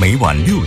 每晚6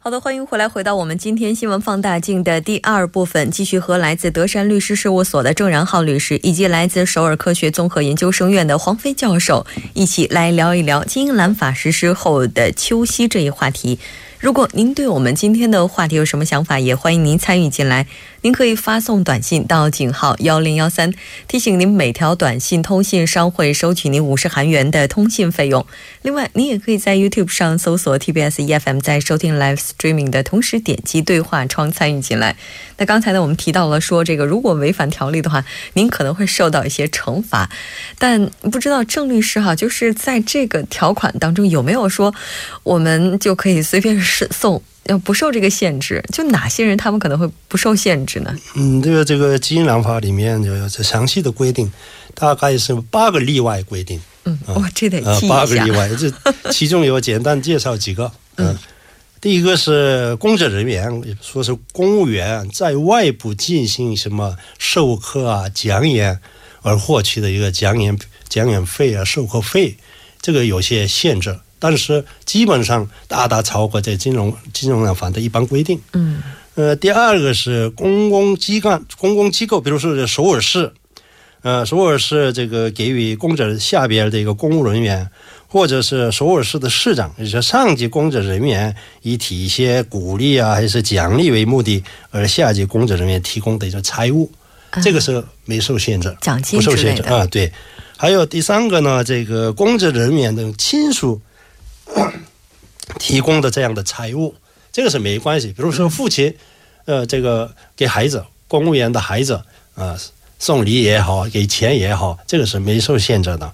好的，欢迎回来，回到我们今天新闻放大镜的第2部分，继续和来自德山律师事务所的郑然浩律师以及来自首尔科学综合研究生院的黄飞教授一起来聊一聊金英兰法实施后的秋夕这一话题。如果您对我们今天的话题有什么想法，也欢迎您参与进来，您可以发送短信到井号1013，提醒您每条短信通信商会收取您50韩元的通信费用。另外您也可以在 YouTube 上搜索 TBS EFM， 在收听 Live Streaming 的同时点击对话窗参与进来。那刚才呢，我们提到了说这个如果违反条例的话，您可能会受到一些惩罚，但不知道郑律师哈，就是在这个条款当中有没有说我们就可以随便送，要不受这个限制，就哪些人他们可能会不受限制呢？这个金英兰法里面有详细的规定，大概是8个例外规定。这得记一下。8个例外，这其中有简单介绍几个。第一个是工作人员，说是公务员在外部进行什么授课啊、讲演而获取的一个讲演费啊、授课费，这个有些限制。但是基本上大超过这金融法的一般规定。第二个是公共机构，比如说首尔市这个给予公职下边的一个公务人员，或者是首尔市的市长，也就是上级公职人员以提一些鼓励啊还是奖励为目的，而下级公职人员提供的一个财物，这个是没受限制，奖金之类的啊，对。还有第三个呢，这个公职人员的亲属提供的这样的财物，这个是没关系。比如说父亲，这个给孩子，公务员的孩子啊，送礼也好，给钱也好，这个是没受限制的。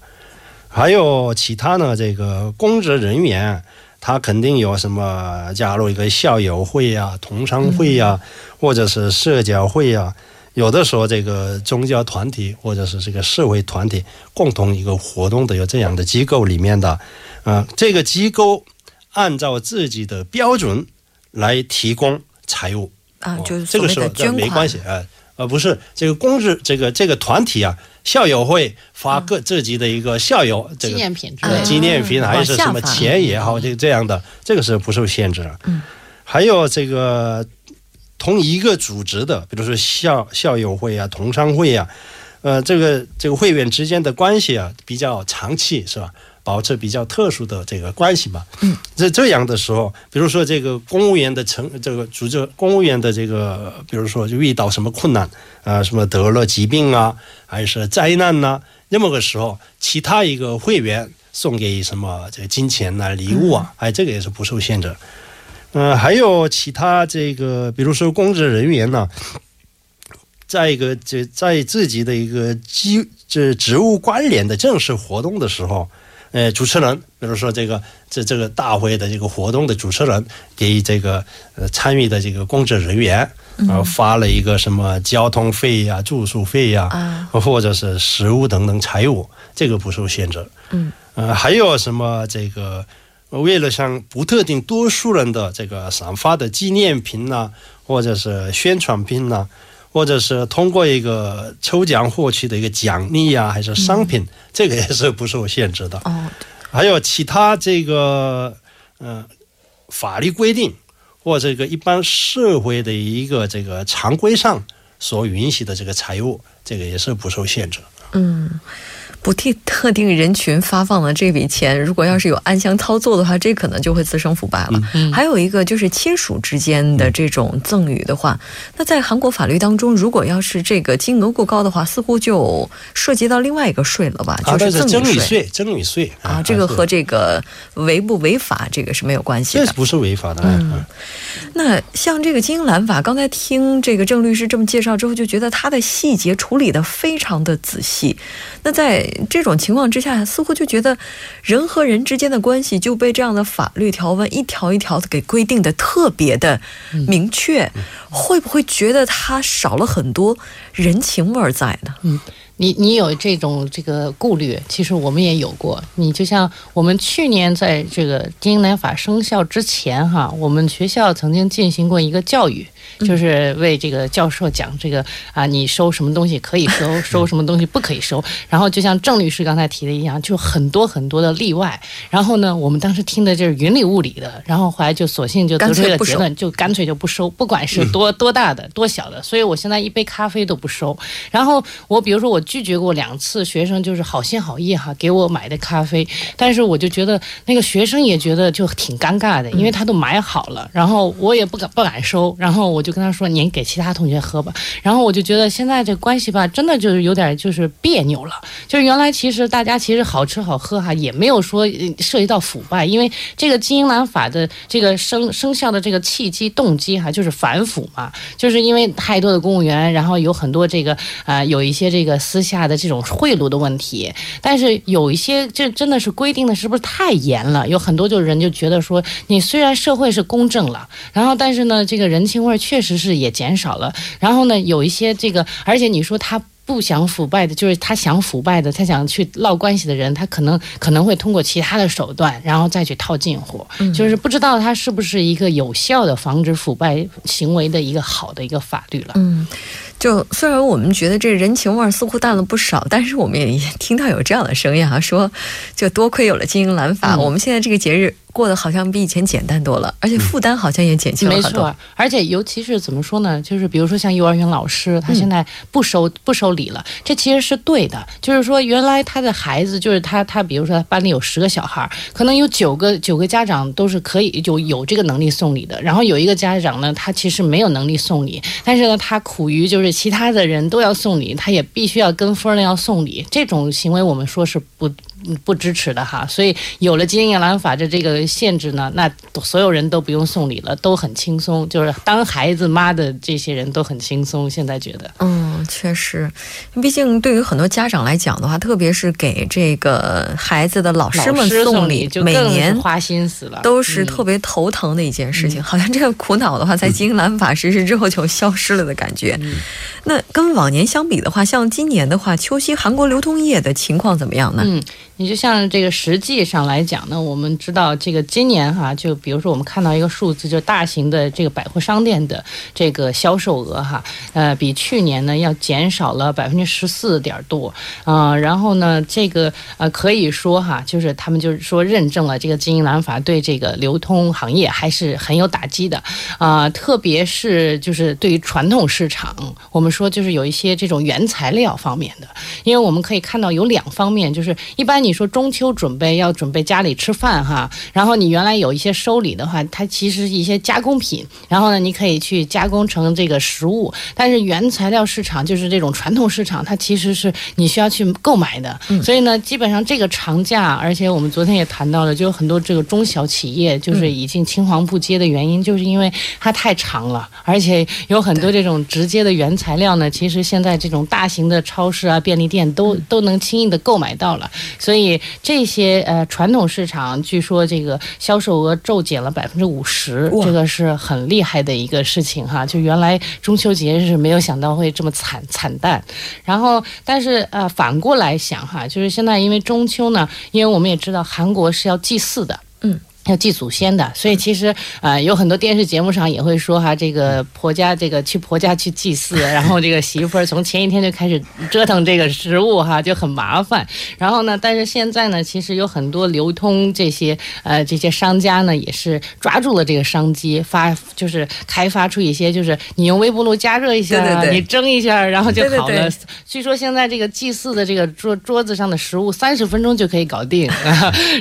还有其他呢，这个公职人员他肯定有什么加入一个校友会啊、同商会啊，或者是社交会啊。有的时候这个宗教团体或者是这个社会团体共同一个活动的有这样的机构里面的，这个机构按照自己的标准来提供财物啊，就是这个时候没关系啊，不是这个公职这个团体啊，校友会发各自己的一个校友这个纪念品还是什么钱也好，这样的这个是不受限制的。还有这个。同一个组织的，比如说校友会啊、同商会啊，这个会员之间的关系啊比较长期，是吧？保持比较特殊的这个关系嘛。这样的时候，比如说这个公务员的比如说就遇到什么困难啊，什么得了疾病啊，还是灾难呐，那么个时候，其他一个会员送给什么这个金钱呐、礼物啊，这个也是不受限制。还有其他这个，比如说公职人员呢，在自己的一个职务关联的正式活动的时候，主持人，比如说这个大会的这个活动的主持人给这个参与的这个公职人员发了一个什么交通费呀、住宿费呀，或者是食物等等财物，这个不受限制。还有什么这个？为了向不特定多数人的这个散发的纪念品呐、或者是宣传品呐、或者是通过一个抽奖获取的一个奖励啊，还是商品，这个也是不受限制的。还有其他这个法律规定或者一个一般社会的一个这个常规上所允许的这个财物，这个也是不受限制。不替特定人群发放的这笔钱，如果要是有暗箱操作的话，这可能就会滋生腐败了。还有一个就是亲属之间的这种赠与的话，那在韩国法律当中，如果要是这个金额过高的话，似乎就涉及到另外一个税了吧？就是赠与税啊，这个和这个违不违法这个是没有关系的，这不是违法的。那像这个金英兰法，刚才听这个郑律师这么介绍之后，就觉得它的细节处理的非常的仔细。那在这种情况之下似乎就觉得人和人之间的关系就被这样的法律条文一条一条的给规定的特别的明确，会不会觉得它少了很多人情味在呢？ 你有这种这个顾虑，其实我们也有过。你就像我们去年在这个经营南法生效之前哈，我们学校曾经进行过一个教育，就是为这个教授讲这个啊，你收什么东西可以收，收什么东西不可以收，然后就像正律师刚才提的一样，就很多很多的例外。然后呢，我们当时听的就是云里雾里的，然后后来就索性就得出了结论，就干脆就不收，不管是多大的多小的。所以我现在一杯咖啡都不收。然后我比如说我拒绝过两次学生就是好心好意哈，给我买的咖啡，但是我就觉得那个学生也觉得就挺尴尬的，因为他都买好了，然后我也不敢收，然后我就跟他说您给其他同学喝吧，然后我就觉得现在这关系吧，真的就有点就是别扭了，就是原来其实大家其实好吃好喝哈也没有说涉及到腐败，因为这个经营南法的这个生效的这个契机动机哈，就是反腐嘛，就是因为太多的公务员然后有很多这有一些私下的这种贿�赂的问题，但是有一些这真的是规定的是不是太严了，有很多就人就觉得说你虽然社会是公正了，然后但是呢这个人情味确实是也减少了，然后呢有一些这个而且你说他 不想腐败的，就是他想腐败的，他想去捞关系的人，他可能会通过通过其他的手段然后再去套近乎，就是不知道他是不是一个有效的防止腐败行为的一个好的一个法律了。就虽然我们觉得这人情味似乎淡了不少，但是我们也听到有这样的声音啊，说就多亏有了经营南法，我们现在这个节日 过得好像比以前简单多了，而且负担好像也减轻了。没错，而且尤其是怎么说呢，就是比如说像幼儿园老师，他现在不收礼了，这其实是对的，就是说原来他的孩子就是他比如说班里有10个小孩，可能有9个家长都是可以有这个能力送礼的，然后有一个家长呢他其实没有能力送礼，但是呢他苦于就是其他的人都要送礼，他也必须要跟风人要送礼，这种行为我们说是 不支持的哈，所以有了经营南法的这个限制呢，那所有人都不用送礼了，都很轻松，就是当孩子妈的这些人都很轻松，现在觉得，嗯，确实，毕竟对于很多家长来讲的话，特别是给这个孩子的老师们送礼，每年花心思了，都是特别头疼的一件事情，好像这个苦恼的话在经营南法实施之后就消失了的感觉。那跟往年相比的话，像今年的话，秋夕韩国流通业的情况怎么样呢？ 你就像这个实际上来讲呢，我们知道这个今年哈，就比如说我们看到一个数字，就大型的这个百货商店的这个销售额哈，比去年呢要减少了14.多，然后呢这个可以说哈，就是他们就是说认证了这个经营南法对这个流通行业还是很有打击的，特别是就是对于传统市场，我们说就是有一些这种原材料方面的，因为我们可以看到有两方面，就是一般 你说中秋准备要准备家里吃饭哈，然后你原来有一些收礼的话，它其实一些加工品，然后呢你可以去加工成这个食物，但是原材料市场就是这种传统市场它其实是你需要去购买的，所以呢基本上这个长假，而且我们昨天也谈到了，就有很多这个中小企业就是已经青黄不接的原因，就是因为它太长了，而且有很多这种直接的原材料呢其实现在这种大型的超市啊便利店都能轻易的购买到了，所以 这些传统市场据说这个销售额骤减了50%，这个是很厉害的一个事情哈，就原来中秋节是没有想到会这么惨淡。然后但是反过来想哈，就是现在因为中秋呢，因为我们也知道韩国是要祭祀的， 要祭祖先的，所以其实有很多电视节目上也会说哈，这个婆家这个去婆家去祭祀，然后这个媳妇儿从前一天就开始折腾这个食物哈，就很麻烦。然后呢但是现在呢其实有很多流通这些这些商家呢也是抓住了这个商机，发就是开发出一些就是你用微波炉加热一下，你蒸一下，然后就得了。据说现在这个祭祀的这个桌子上的食物30分钟就可以搞定，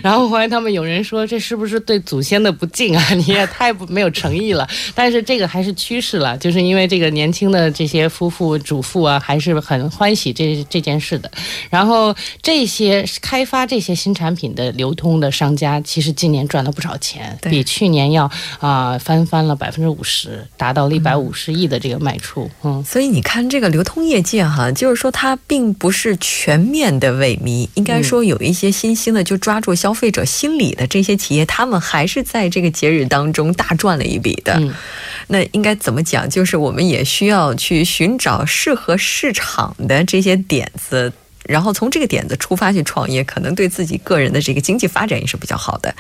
然后后来他们有人说这是不是是对祖先的不敬啊，你也太不没有诚意了。但是这个还是趋势了，就是因为这个年轻的这些夫妇主妇啊，还是很欢喜这件事的。然后这些开发这些新产品的流通的商家，其实今年赚了不少钱，比去年要翻了50%，达到了150亿的这个卖出。所以你看这个流通业界哈，就是说它并不是全面的萎靡，应该说有一些新兴的就抓住消费者心理的这些企业，他们还是在这个节日当中大赚了一笔的。那应该怎么讲，就是我们也需要去寻找适合市场的这些点子，然后从这个点子出发去创业，可能对自己个人的这个经济发展也是比较好的。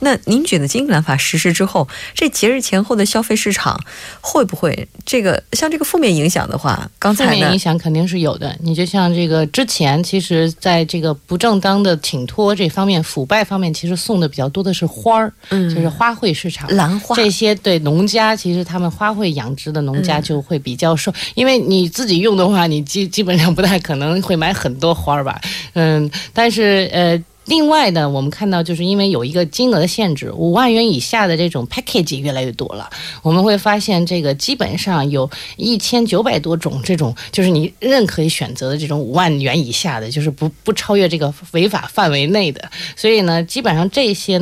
那您觉得金兰法实施之后，这节日前后的消费市场会不会这个像这个负面影响的话，刚才呢负面影响肯定是有的。你就像这个之前，其实在这个不正当的请托这方面、腐败方面，其实送的比较多的是花儿，就是花卉市场、兰花这些。对农家，其实他们花卉养殖的农家就会比较受，因为你自己用的话，你基本上不太可能会买很多花吧。但是另外呢，我们看到就是因为有一个金额的限制，5万元以下的这种 package 越来越多了。我们会发现这个基本上有1900多种这种，就是你任可以选择的这种5万元以下的，就是不超越这个违法范围内的。所以呢，基本上这些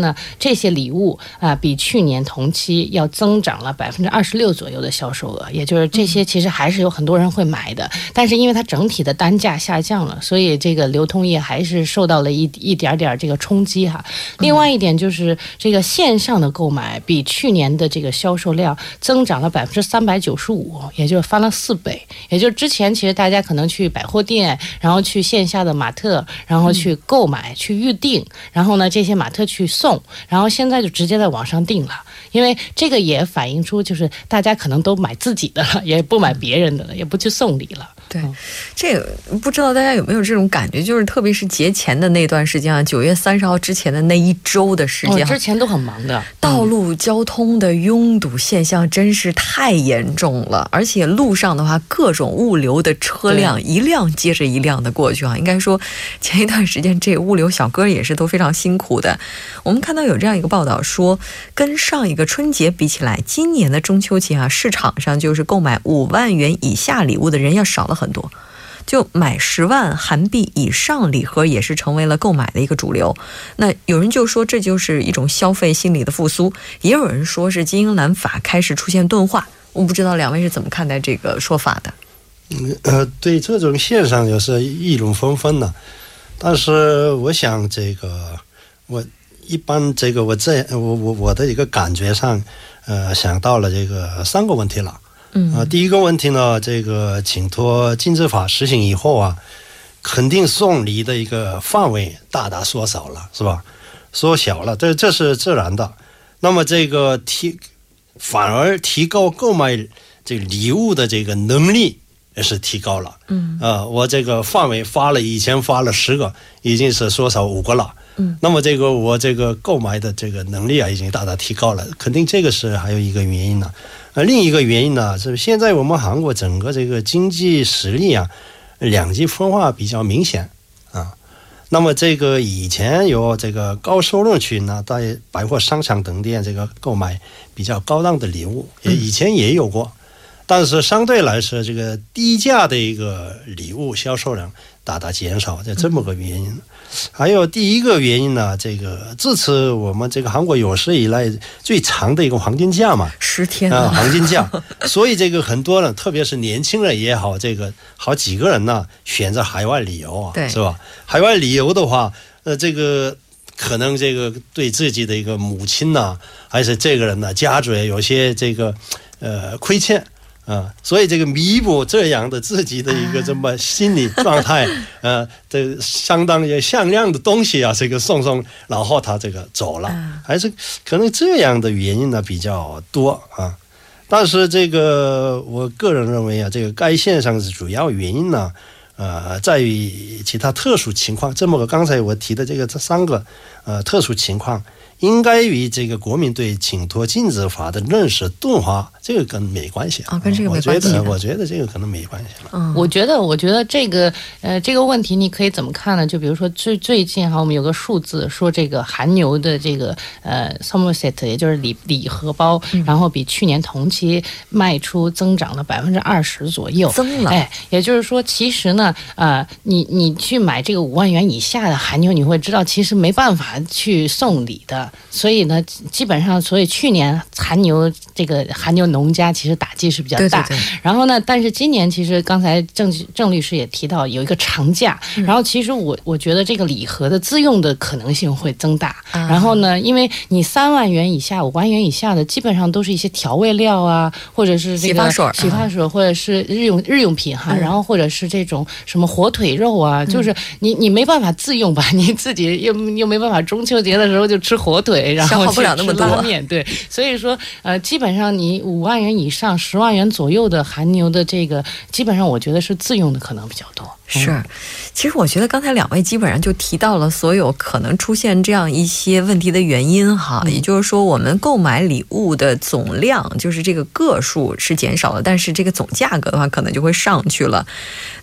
礼物啊，比去年同期要增长了26%左右的销售额。也就是这些其实还是有很多人会买的，但是因为它整体的单价下降了，所以这个流通业还是受到了一点这个冲击哈。另外一点就是这个线上的购买比去年的这个销售量增长了395%，也就是翻了4倍。也就是之前其实大家可能去百货店，然后去线下的马特，然后去购买、去预定，然后呢这些马特去送，然后现在就直接在网上订了。因为这个也反映出就是大家可能都买自己的了，也不买别人的了，也不去送礼了。对，这个不知道大家有没有这种感觉，就是特别是节前的那段时间啊，9月30号之前的那一周的时间，之前都很忙的，道路交通的拥堵现象真是太严重了。而且路上的话，各种物流的车辆一辆接着一辆的过去啊。应该说前一段时间这物流小哥也是都非常辛苦的。我们看到有这样一个报道说，跟上一个春节比起来，今年的中秋节啊，市场上就是购买5万元以下礼物的人要少了很多，就买10万韩币以上礼盒也是成为了购买的一个主流。那有人就说这就是一种消费心理的复苏，也有人说是金兰法开始出现钝化。我不知道两位是怎么看待这个说法的？对这种现象也是议论纷纷的。但是我想这个我的一个感觉上，想到了这个3个问题了。第一个问题呢，这个请托禁止法实行以后啊，肯定送礼的一个范围大大缩小了，是吧？缩小了，这是自然的。那么这个反而提高购买这个礼物的这个能力也是提高了。我这个范围以前发了10个，已经是缩小5个了。那么这个我这个购买的这个能力啊，已经大大提高了，肯定这个是还有一个原因呢。另一个原因呢，是现在我们韩国整个这个经济实力啊，两极分化比较明显啊。那么这个以前有这个高收入群呢，在百货商场等店这个购买比较高档的礼物，以前也有过，但是相对来说，这个低价的一个礼物销售量大大减少，就这么个原因。还有第一个原因呢，这个自此我们这个韩国有史以来最长的一个黄金假嘛，10天啊，黄金假，所以这个很多人，特别是年轻人也好，这个好几个人呢选择海外旅游啊，是吧？海外旅游的话，这个可能这个对自己的一个母亲呢，还是这个人呢，家族有些这个亏欠。所以这个弥补这样的自己的一个这么心理状态，这相当于像样的东西啊，这个送，然后他这个走了，还是可能这样的原因呢比较多啊。但是这个我个人认为啊，这个该现象的主要原因呢，在于其他特殊情况。这么刚才我提的这3个特殊情况，应该与这个国民对请托金子法的认识动画这个跟没关系啊，跟这个没关系了。我觉得这个问题你可以怎么看呢？就比如说最近哈，我们有个数字说这个韩牛的这个Somerset，也就是礼盒包，然后比去年同期卖出增长了50%左右，增了。哎，也就是说其实呢，你去买这个5万元以下的韩牛，你会知道其实没办法去送礼的。 所以呢基本上所以去年韩牛这个韩牛农家其实打击是比较大，然后呢但是今年其实刚才郑律师也提到有一个长假，然后其实我觉得这个礼盒的自用的可能性会增大，然后呢因为你3万元以下5万元以下的基本上都是一些调味料啊，或者是这个洗发水，或者是日用品哈，然后或者是这种什么火腿肉啊，就是你没办法自用吧，你自己又没办法中秋节的时候就吃火腿， 然后吃拉面，对，所以说基本上你5万元以上10万元左右的韩牛的这个基本上我觉得是自用的可能比较多。 是，其实我觉得刚才两位基本上就提到了所有可能出现这样一些问题的原因哈，也就是说我们购买礼物的总量就是这个个数是减少了，但是这个总价格的话可能就会上去了。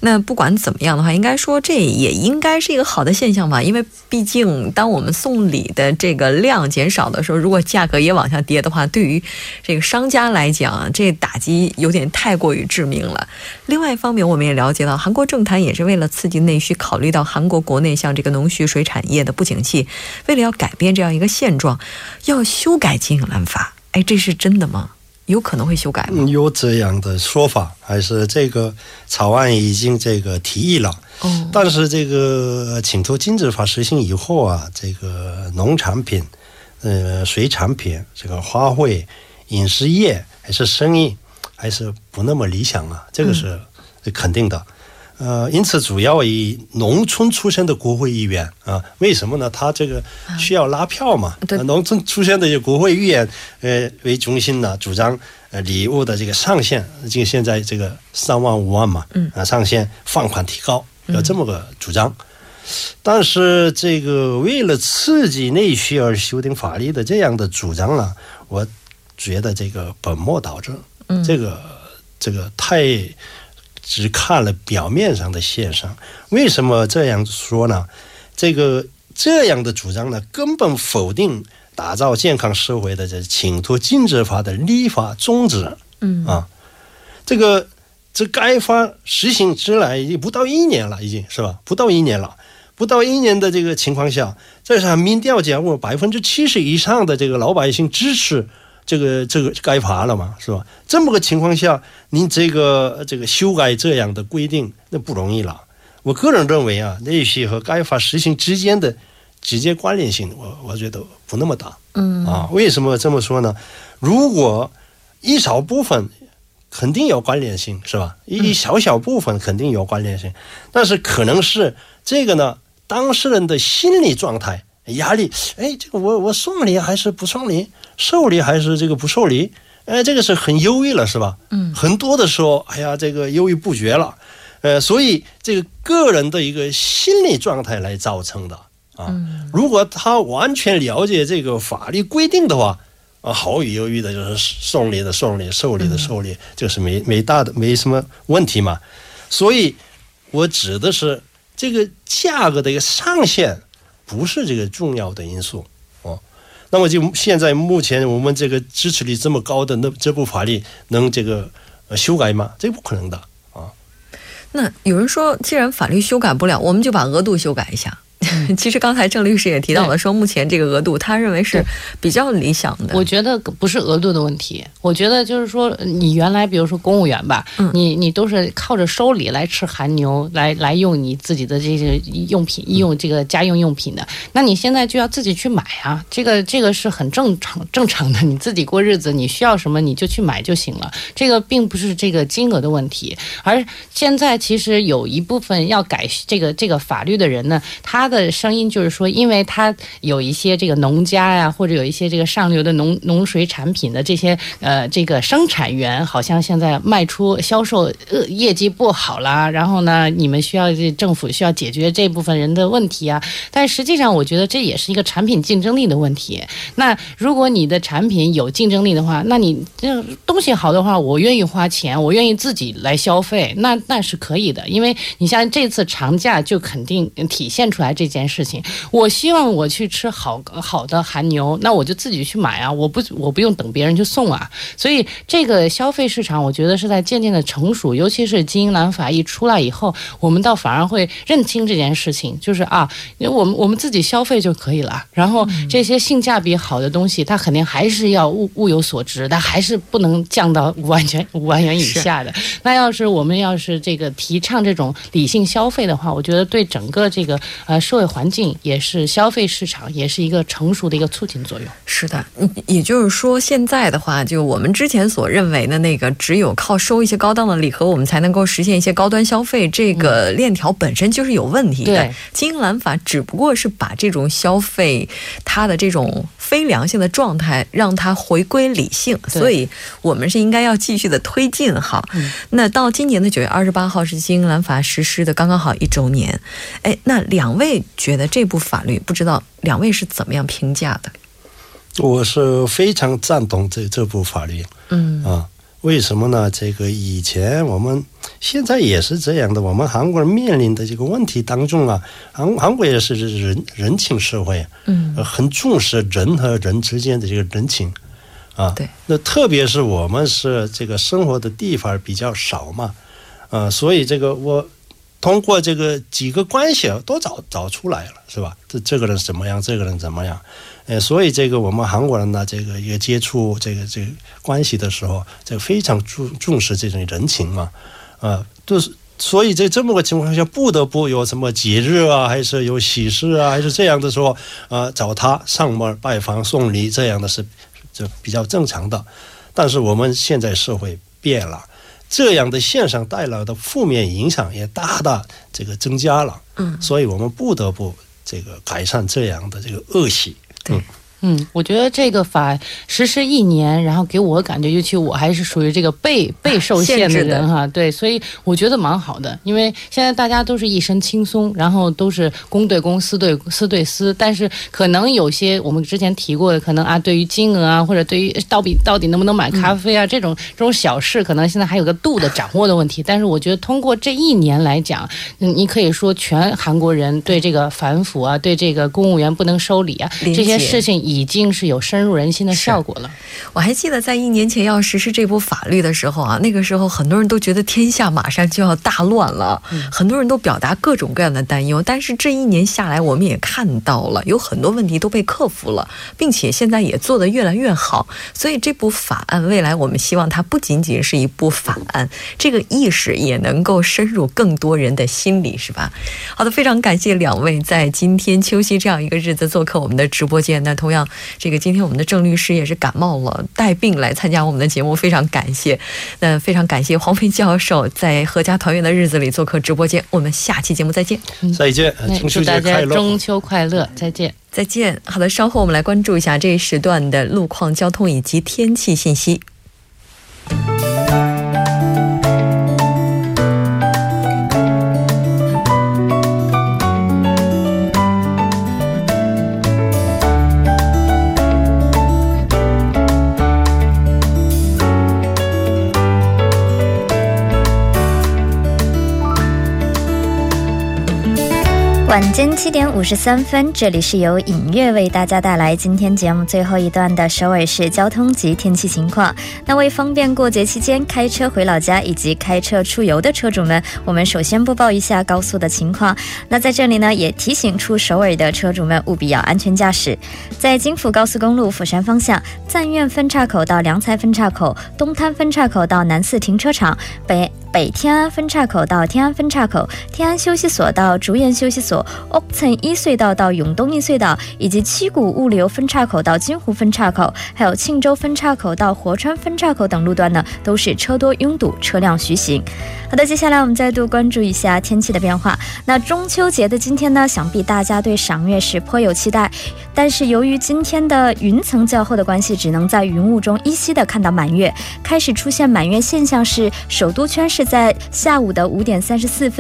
那不管怎么样的话，应该说这也应该是一个好的现象吧，因为毕竟当我们送礼的这个量减少的时候，如果价格也往下跌的话，对于这个商家来讲，这打击有点太过于致命了。另外一方面，我们也了解到韩国政坛也是 为了刺激内需考虑到韩国国内像这个农需水产业的不景气，为了要改变这样一个现状，要修改经营法。哎，这是真的吗？有可能会修改吗？有这样的说法，还是这个草案已经这个提议了，但是这个请托金子法实行以后啊，这个农产品水产品这个花卉饮食业还是生意还是不那么理想啊，这个是肯定的。 因此主要以农村出身的国会议员啊，为什么呢？他这个需要拉票嘛，农村出身的国会议员为中心呢，主张礼物的这个上限这个现在这个3万5万嘛，上限放宽提高有这么个主张。但是这个为了刺激内需而修订法律的这样的主张呢，我觉得这个本末倒置，这个太 只看了表面上的现象，为什么这样说呢？这个这样的主张呢，根本否定打造健康社会的请托禁止法的立法宗旨啊。这个该法实行之来不到一年了，已经是吧？不到一年的情况下，这是民调节目70%以上的这个老百姓支持 这个改法了嘛，是吧？这么个情况下，您这个修改这样的规定，那不容易了。我个人认为啊，也许和改法实行之间的直接关联性，我觉得不那么大。啊，为什么这么说呢？如果一小部分肯定有关联性，是吧？一小部分肯定有关联性，但是可能是这个呢，当事人的心理状态 压力，哎，这个我送礼还是不送礼，受礼还是这个不受礼，受礼还是这个不受礼。这个是很犹豫了，是吧？很多的时候，哎呀，这个犹豫不决了。所以这个个人的一个心理状态来造成的。如果他完全了解这个法律规定的话，毫无疑虑的就是送礼的送礼，受礼的受礼，这是没大的没什么问题嘛。所以我指的是这个价格的一个上限 不是这个重要的因素。那么就现在目前我们这个支持率这么高的，那这部法律能这个修改吗？这不可能的啊。那有人说既然法律修改不了，我们就把额度修改一下。 其实刚才郑律师也提到了，说目前这个额度它认为是比较理想的。我觉得不是额度的问题，我觉得就是说你原来比如说公务员吧，你都是靠着收礼来吃韩牛来用你自己的这些用品，用这个家用用品的，那你现在就要自己去买啊，这个是很正常正常的，你自己过日子你需要什么你就去买就行了。这个并不是这个金额的问题，而现在其实有一部分要改这个法律的人呢，他的声音就是说，因为它有一些这个农家呀、啊，或者有一些这个上流的农水产品的这些这个生产源，好像现在卖出销售业绩不好啦，然后呢，你们需要政府需要解决这部分人的问题啊。但实际上，我觉得这也是一个产品竞争力的问题。那如果你的产品有竞争力的话，那你这东西好的话，我愿意花钱，我愿意自己来消费，那是可以的。因为你像这次长假就肯定体现出来这件事情。我希望我去吃好的韩牛，那我就自己去买啊，我不用等别人去送啊。所以这个消费市场，我觉得是在渐渐的成熟，尤其是金银兰法一出来以后，我们倒反而会认清这件事情，就是啊，我们自己消费就可以了。然后这些性价比好的东西，它肯定还是要物有所值，它还是不能降到5万元以下的。那我们要是这个提倡这种理性消费的话，我觉得对整个这个社会环境也是消费市场也是一个成熟的一个促进作用。是的，也就是说现在的话，就我们之前所认为的那个只有靠收一些高档的礼盒我们才能够实现一些高端消费，这个链条本身就是有问题的。金银兰法只不过是把这种消费它的这种非良性的状态让它回归理性，所以我们是应该要继续的推进哈。那到今年的9月28号是金银兰法实施的刚刚好1周年。哎，那两位觉得这部法律，不知道两位是怎么样评价的？我是非常赞同这部法律。为什么呢？这个以前我们现在也是这样的，我们韩国人面临的这个问题当中啊，韩国也是人情社会，很重视人和人之间的这个人情啊。对，那特别是我们是这个生活的地方比较少嘛，所以这个我通过这个几个关系都找出来了，是吧？这个人怎么样，这个人怎么样，所以这个我们韩国人呢，这个也接触这个关系的时候，这个非常重视这种人情嘛，就是所以在这么个情况下，不得不有什么节日啊，还是有喜事啊，还是这样的时候，找他上门拜访送礼，这样的是就比较正常的。但是我们现在社会变了，这样的现象带来的负面影响也大这个增加了，所以我们不得不这个改善这样的这个恶习。对。我觉得这个法实施1年，然后给我感觉，尤其我还是属于这个被受限的人哈，对，所以我觉得蛮好的，因为现在大家都是一身轻松，然后都是公对公，私对私，但是可能有些我们之前提过的，可能啊，对于金额啊，或者对于到底能不能买咖啡啊这种小事，可能现在还有个度的掌握的问题。但是我觉得通过这1年来讲，你可以说全韩国人对这个反腐啊，对这个公务员不能收礼啊这些事情已经是有深入人心的效果了。我还记得在1年前要实施这部法律的时候啊，那个时候很多人都觉得天下马上就要大乱了，很多人都表达各种各样的担忧，但是这1年下来我们也看到了有很多问题都被克服了，并且现在也做得越来越好。所以这部法案未来我们希望它不仅仅是一部法案，这个意识也能够深入更多人的心里，是吧？好的，非常感谢两位在今天秋夕这样一个日子做客我们的直播间。那同样今天我们的郑律师也是感冒了，带病来参加我们的节目，非常感谢。那非常感谢黄培教授在阖家团圆的日子里做客直播间，我们下期节目再见。再见，祝大家中秋快乐，再见，再见。好的，稍后我们来关注一下这一时段的路况、交通以及天气信息。晚间7点53分，这里是由尹月为大家带来今天节目最后一段的首尔市交通及天气情况。那为方便过节期间开车回老家以及开车出游的车主们，我们首先播报一下高速的情况。那在这里呢，也提醒出首尔的车主们务必要安全驾驶。在京釜高速公路釜山方向，赞苑分岔口到良才分岔口、东滩分岔口到南四停车场、北北天分岔口到天安分岔口、天安休息所到竹峪休息所、옥천一隧道到永东一隧道以及七股物流分岔口到京沪分岔口，还有庆州分岔口到活川分岔口等路段呢，都是车多拥堵，车辆徐行。好的，接下来我们再度关注一下天气的变化。那中秋节的今天呢，想必大家对赏月是颇有期待，但是由于今天的云层较厚的关系，只能在云雾中依稀的看到满月。开始出现满月现象是首都圈是在 下午的5点37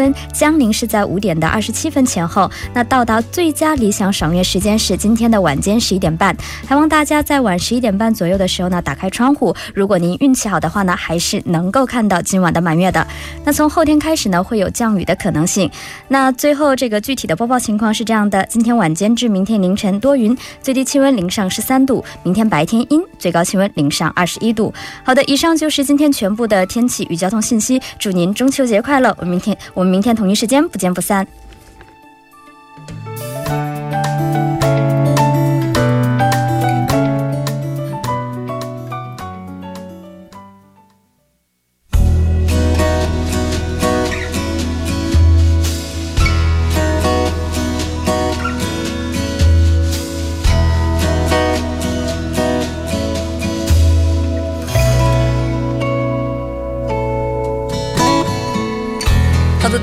分前后， 那到达最佳理想赏月时间是今天的晚间11点半， 还望大家在晚11点半左右的时候呢打开窗户， 如果您运气好的话呢还是能够看到今晚的满月的。 那从后天开始呢会有降雨的可能性。 那最后这个具体的播报情况是这样的， 今天晚间至明天凌晨 多云， 最低气温0上13度， 明天白天阴， 最高气温0上21度。 好的，以上就是今天全部的天气与交通信息， 祝您中秋节快乐。 我们明天同一时间不见不散。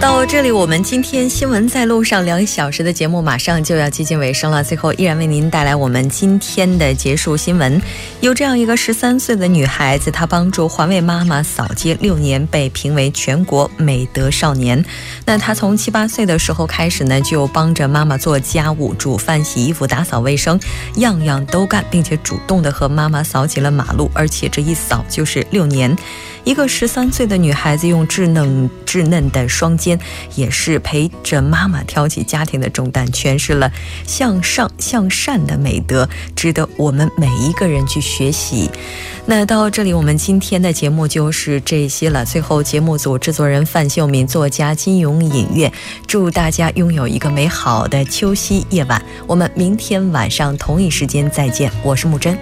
到这里我们今天新闻在路上2小时的节目马上就要接近尾声了， 最后依然为您带来我们今天的结束新闻。 有这样一个13岁的女孩子， 她帮助环卫妈妈扫街6年， 被评为全国美德少年。 那她从 7、8岁的时候开始呢， 就帮着妈妈做家务，煮饭洗衣服打扫卫生样样都干， 并且主动的和妈妈扫起了马路， 而且这一扫就是6年。 一个13岁的女孩子用稚嫩的双肩， 也是陪着妈妈挑起家庭的重担，诠释了 向上向善的美德， 值得我们每一个人去学习。 那到这里我们今天的节目就是这些了。 最后节目组制作人范秀敏， 作家金勇引乐， 祝大家拥有一个美好的秋夕夜晚。我们明天晚上同一时间再见，我是木真。